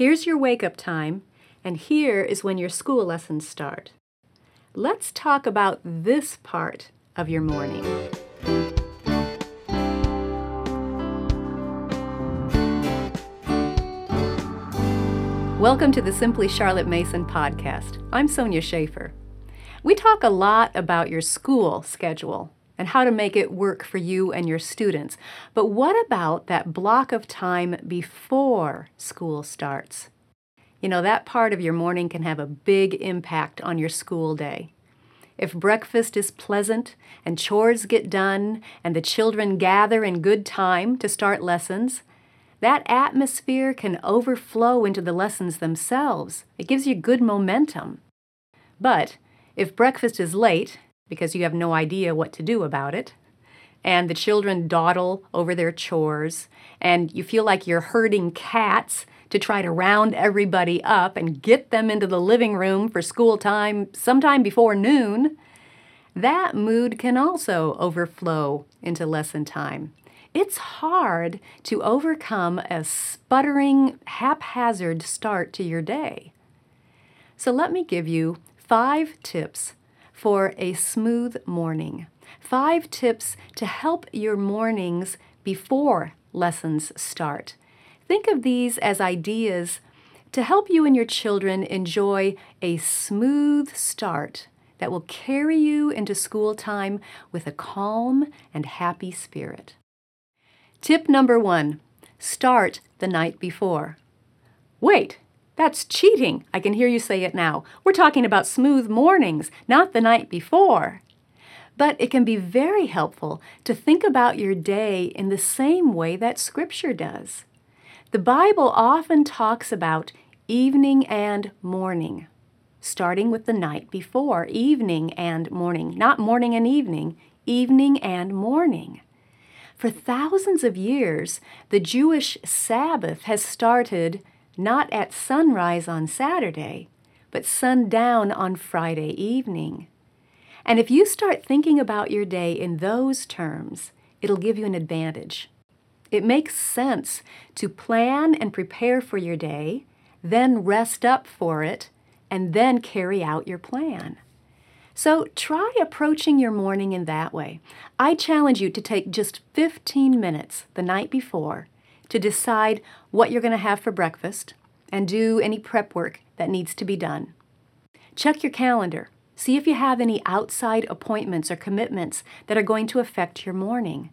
Here's your wake-up time, and here is when your school lessons start. Let's talk about this part of your morning. Welcome to the Simply Charlotte Mason podcast. I'm Sonya Shafer. We talk a lot about your school schedule and how to make it work for you and your students. But what about that block of time before school starts? You know, that part of your morning can have a big impact on your school day. If breakfast is pleasant and chores get done and the children gather in good time to start lessons, that atmosphere can overflow into the lessons themselves. It gives you good momentum. But if breakfast is late, because you have no idea what to do about it, and the children dawdle over their chores, and you feel like you're herding cats to try to round everybody up and get them into the living room for school time sometime before noon, that mood can also overflow into lesson time. It's hard to overcome a sputtering, haphazard start to your day. So let me give you 5 tips for a smooth morning. 5 tips to help your mornings before lessons start. Think of these as ideas to help you and your children enjoy a smooth start that will carry you into school time with a calm and happy spirit. Tip number 1, start the night before. Wait, that's cheating. I can hear you say it now. We're talking about smooth mornings, not the night before. But it can be very helpful to think about your day in the same way that Scripture does. The Bible often talks about evening and morning, starting with the night before, evening and morning, not morning and evening, evening and morning. For thousands of years, the Jewish Sabbath has started not at sunrise on Saturday, but sundown on Friday evening. And if you start thinking about your day in those terms, it'll give you an advantage. It makes sense to plan and prepare for your day, then rest up for it, and then carry out your plan. So try approaching your morning in that way. I challenge you to take just 15 minutes the night before to decide what you're going to have for breakfast and do any prep work that needs to be done. Check your calendar. See if you have any outside appointments or commitments that are going to affect your morning.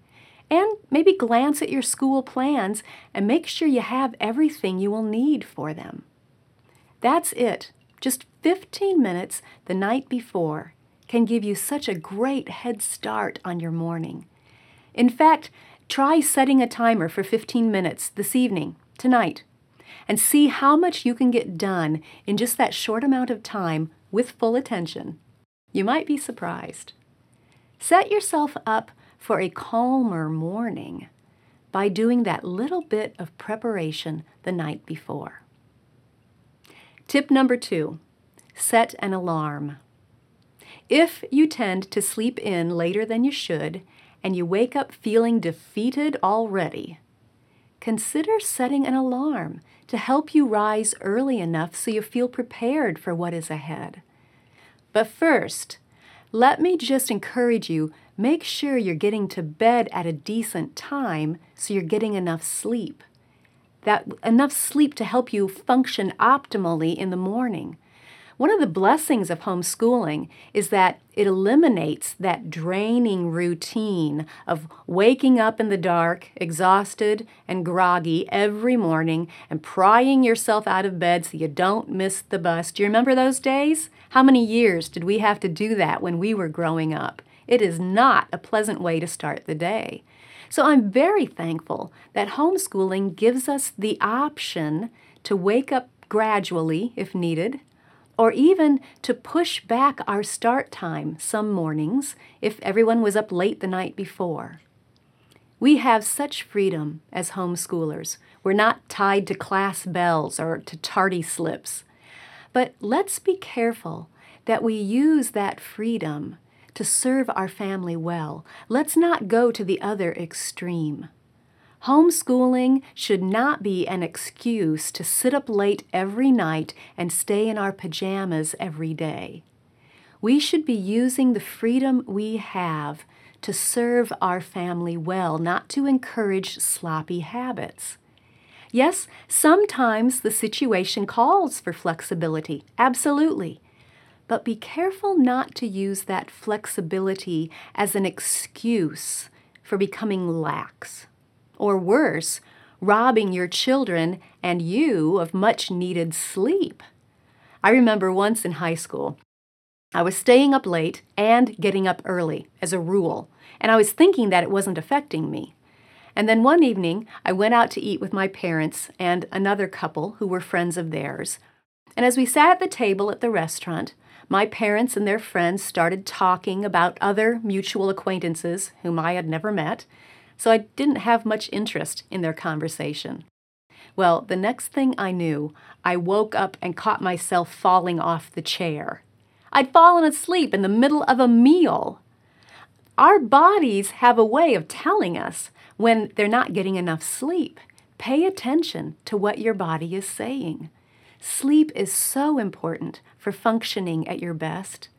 And maybe glance at your school plans and make sure you have everything you will need for them. That's it. Just 15 minutes the night before can give you such a great head start on your morning. In fact, try setting a timer for 15 minutes this evening, tonight, and see how much you can get done in just that short amount of time with full attention. You might be surprised. Set yourself up for a calmer morning by doing that little bit of preparation the night before. Tip number 2, set an alarm. If you tend to sleep in later than you should and you wake up feeling defeated already, consider setting an alarm to help you rise early enough so you feel prepared for what is ahead. But first, let me just encourage you, make sure you're getting to bed at a decent time so you're getting enough sleep. Enough sleep to help you function optimally in the morning. One of the blessings of homeschooling is that it eliminates that draining routine of waking up in the dark, exhausted and groggy every morning and prying yourself out of bed so you don't miss the bus. Do you remember those days? How many years did we have to do that when we were growing up? It is not a pleasant way to start the day. So I'm very thankful that homeschooling gives us the option to wake up gradually if needed, or even to push back our start time some mornings if everyone was up late the night before. We have such freedom as homeschoolers. We're not tied to class bells or to tardy slips. But let's be careful that we use that freedom to serve our family well. Let's not go to the other extreme. Homeschooling should not be an excuse to sit up late every night and stay in our pajamas every day. We should be using the freedom we have to serve our family well, not to encourage sloppy habits. Yes, sometimes the situation calls for flexibility, absolutely. But be careful not to use that flexibility as an excuse for becoming lax, or worse, robbing your children and you of much-needed sleep. I remember once in high school, I was staying up late and getting up early as a rule, and I was thinking that it wasn't affecting me. And then one evening, I went out to eat with my parents and another couple who were friends of theirs. And as we sat at the table at the restaurant, my parents and their friends started talking about other mutual acquaintances whom I had never met, so I didn't have much interest in their conversation. Well, the next thing I knew, I woke up and caught myself falling off the chair. I'd fallen asleep in the middle of a meal. Our bodies have a way of telling us when they're not getting enough sleep. Pay attention to what your body is saying. Sleep is so important for functioning at your best.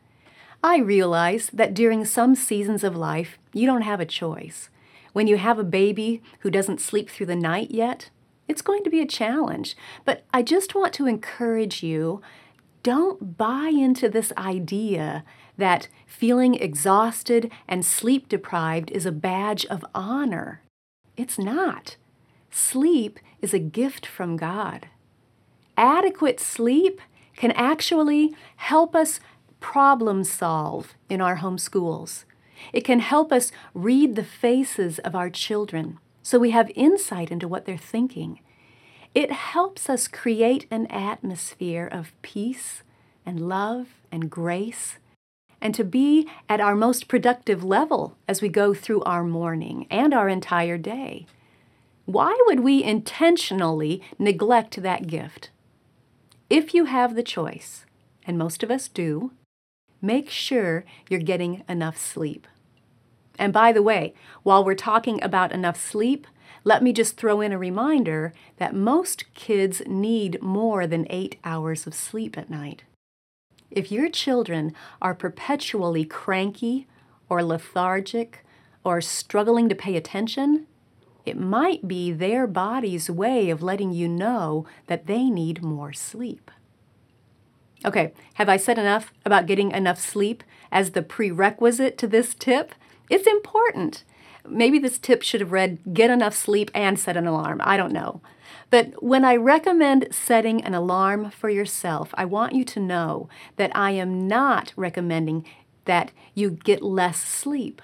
I realize that during some seasons of life, you don't have a choice. When you have a baby who doesn't sleep through the night yet, it's going to be a challenge. But I just want to encourage you, don't buy into this idea that feeling exhausted and sleep deprived is a badge of honor. It's not. Sleep is a gift from God. Adequate sleep can actually help us problem solve in our home schools. It can help us read the faces of our children so we have insight into what they're thinking. It helps us create an atmosphere of peace and love and grace, and to be at our most productive level as we go through our morning and our entire day. Why would we intentionally neglect that gift? If you have the choice, and most of us do, make sure you're getting enough sleep. And by the way, while we're talking about enough sleep, let me just throw in a reminder that most kids need more than 8 hours of sleep at night. If your children are perpetually cranky or lethargic or struggling to pay attention, it might be their body's way of letting you know that they need more sleep. Okay, have I said enough about getting enough sleep as the prerequisite to this tip? It's important. Maybe this tip should have read, get enough sleep and set an alarm. I don't know. But when I recommend setting an alarm for yourself, I want you to know that I am not recommending that you get less sleep.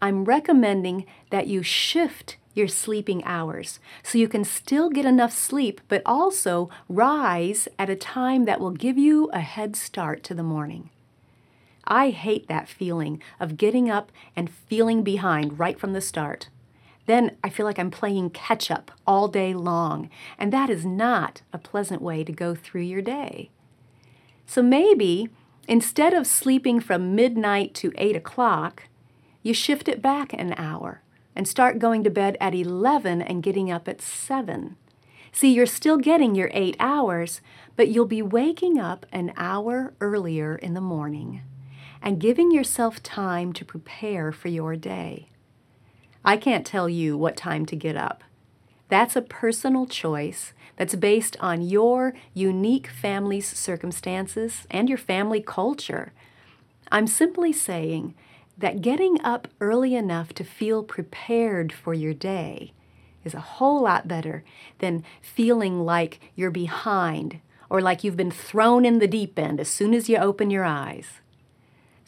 I'm recommending that you shift your sleeping hours so you can still get enough sleep, but also rise at a time that will give you a head start to the morning. I hate that feeling of getting up and feeling behind right from the start. Then I feel like I'm playing catch-up all day long, and that is not a pleasant way to go through your day. So maybe instead of sleeping from midnight to 8 o'clock, you shift it back an hour and start going to bed at 11 and getting up at 7. See, you're still getting your 8 hours, but you'll be waking up an hour earlier in the morning and giving yourself time to prepare for your day. I can't tell you what time to get up. That's a personal choice that's based on your unique family's circumstances and your family culture. I'm simply saying that getting up early enough to feel prepared for your day is a whole lot better than feeling like you're behind or like you've been thrown in the deep end as soon as you open your eyes.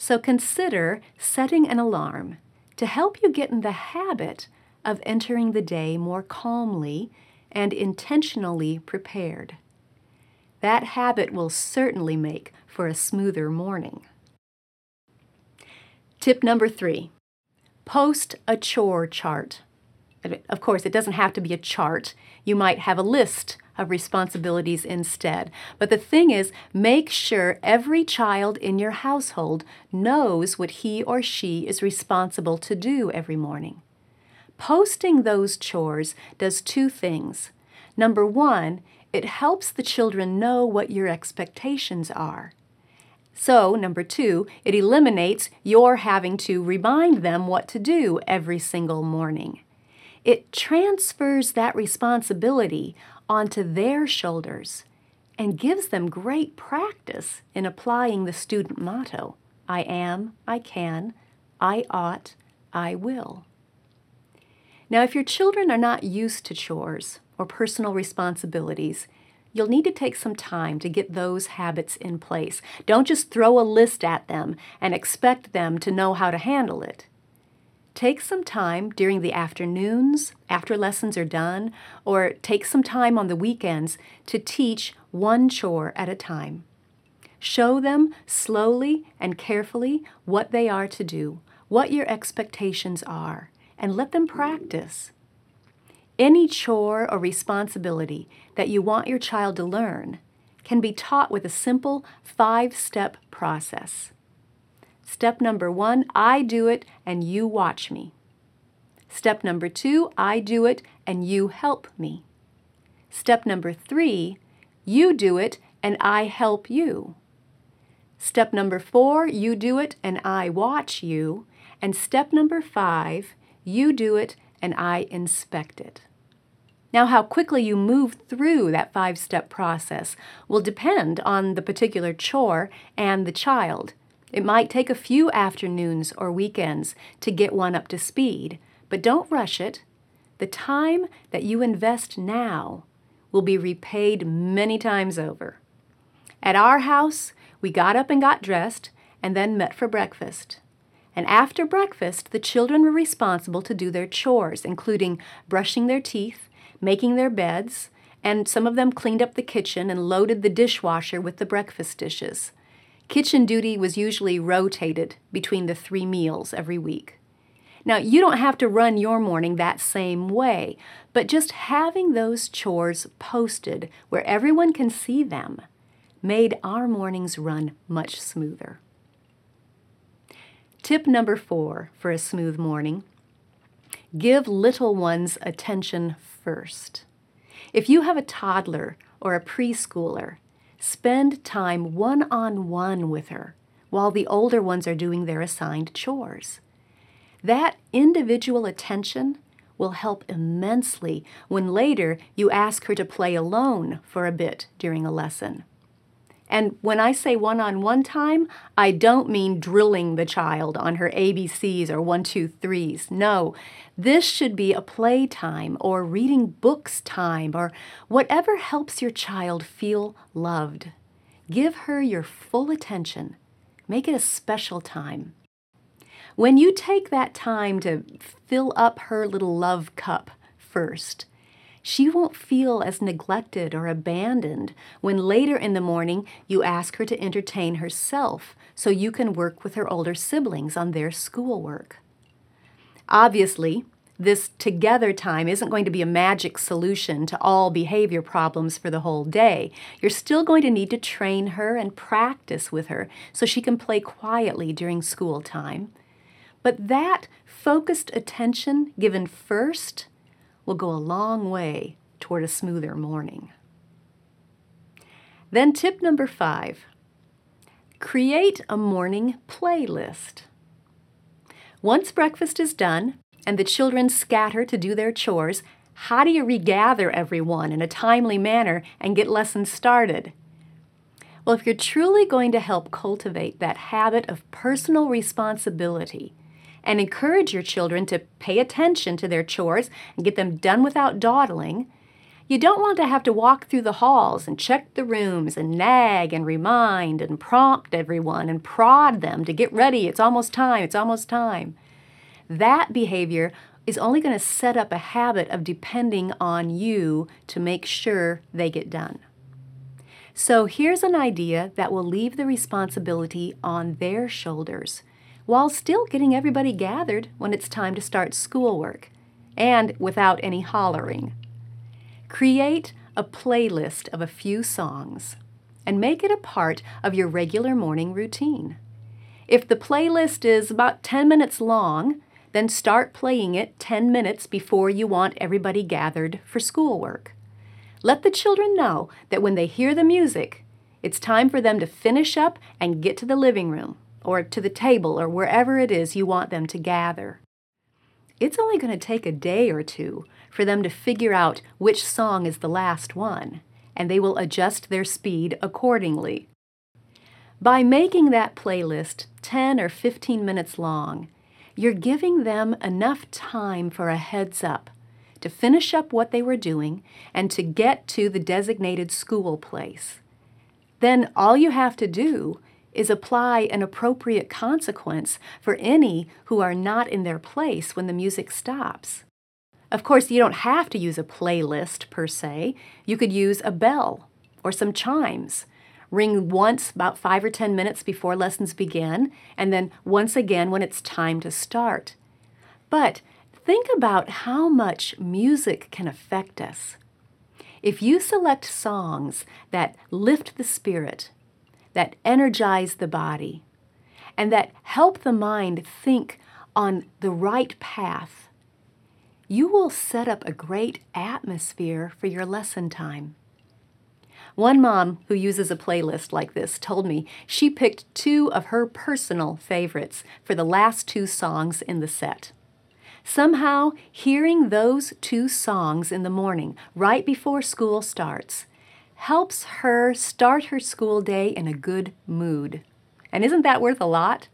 So consider setting an alarm to help you get in the habit of entering the day more calmly and intentionally prepared. That habit will certainly make for a smoother morning. Tip number 3, post a chore chart. Of course, it doesn't have to be a chart. You might have a list of responsibilities instead. But the thing is, make sure every child in your household knows what he or she is responsible to do every morning. Posting those chores does two things. Number one, it helps the children know what your expectations are. So, number two, it eliminates your having to remind them what to do every single morning. It transfers that responsibility onto their shoulders and gives them great practice in applying the student motto, I am, I can, I ought, I will. Now, if your children are not used to chores or personal responsibilities, you'll need to take some time to get those habits in place. Don't just throw a list at them and expect them to know how to handle it. Take some time during the afternoons, after lessons are done, or take some time on the weekends to teach one chore at a time. Show them slowly and carefully what they are to do, what your expectations are, and let them practice. Any chore or responsibility that you want your child to learn can be taught with a simple 5-step process. Step number 1, I do it and you watch me. Step number 2, I do it and you help me. Step number 3, you do it and I help you. Step number 4, you do it and I watch you. And step number 5, you do it and I inspect it. Now, how quickly you move through that 5-step process will depend on the particular chore and the child. It might take a few afternoons or weekends to get one up to speed, but don't rush it. The time that you invest now will be repaid many times over. At our house, we got up and got dressed and then met for breakfast. And after breakfast, the children were responsible to do their chores, including brushing their teeth, making their beds, and some of them cleaned up the kitchen and loaded the dishwasher with the breakfast dishes. Kitchen duty was usually rotated between the 3 meals every week. Now, you don't have to run your morning that same way, but just having those chores posted where everyone can see them made our mornings run much smoother. Tip number 4 for a smooth morning, give little ones attention first. If you have a toddler or a preschooler, spend time one-on-one with her while the older ones are doing their assigned chores. That individual attention will help immensely when later you ask her to play alone for a bit during a lesson. And when I say one-on-one time, I don't mean drilling the child on her ABCs or 1, 2, 3s. No, this should be a play time or reading books time or whatever helps your child feel loved. Give her your full attention. Make it a special time. When you take that time to fill up her little love cup first, she won't feel as neglected or abandoned when later in the morning you ask her to entertain herself so you can work with her older siblings on their schoolwork. Obviously, this together time isn't going to be a magic solution to all behavior problems for the whole day. You're still going to need to train her and practice with her so she can play quietly during school time. But that focused attention given first will go a long way toward a smoother morning. Then tip number 5, create a morning playlist. Once breakfast is done and the children scatter to do their chores, how do you regather everyone in a timely manner and get lessons started? Well, if you're truly going to help cultivate that habit of personal responsibility and encourage your children to pay attention to their chores and get them done without dawdling, you don't want to have to walk through the halls and check the rooms and nag and remind and prompt everyone and prod them to get ready, it's almost time, it's almost time. That behavior is only going to set up a habit of depending on you to make sure they get done. So here's an idea that will leave the responsibility on their shoulders, while still getting everybody gathered when it's time to start schoolwork, and without any hollering. Create a playlist of a few songs, and make it a part of your regular morning routine. If the playlist is about 10 minutes long, Then start playing it 10 minutes before you want everybody gathered for schoolwork. Let the children know that when they hear the music, it's time for them to finish up and get to the living room or to the table or wherever it is you want them to gather. It's only going to take a day or two for them to figure out which song is the last one, and they will adjust their speed accordingly. By making that playlist 10 or 15 minutes long, you're giving them enough time for a heads up, to finish up what they were doing and to get to the designated school place. Then all you have to do is apply an appropriate consequence for any who are not in their place when the music stops. Of course, you don't have to use a playlist per se. You could use a bell or some chimes. Ring once about 5 or 10 minutes before lessons begin, and then once again when it's time to start. But think about how much music can affect us. If you select songs that lift the spirit, that energize the body, and that help the mind think on the right path, you will set up a great atmosphere for your lesson time. One mom who uses a playlist like this told me she picked 2 of her personal favorites for the last 2 songs in the set. Somehow, hearing those 2 songs in the morning, right before school starts, helps her start her school day in a good mood. And isn't that worth a lot?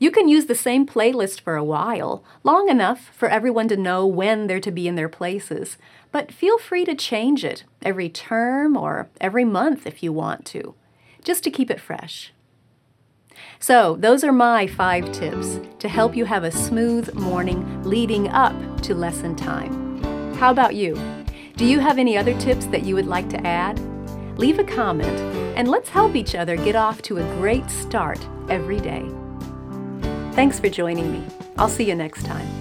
You can use the same playlist for a while, long enough for everyone to know when they're to be in their places, but feel free to change it every term or every month if you want to, just to keep it fresh. So those are my 5 tips to help you have a smooth morning leading up to lesson time. How about you? Do you have any other tips that you would like to add? Leave a comment and let's help each other get off to a great start every day. Thanks for joining me. I'll see you next time.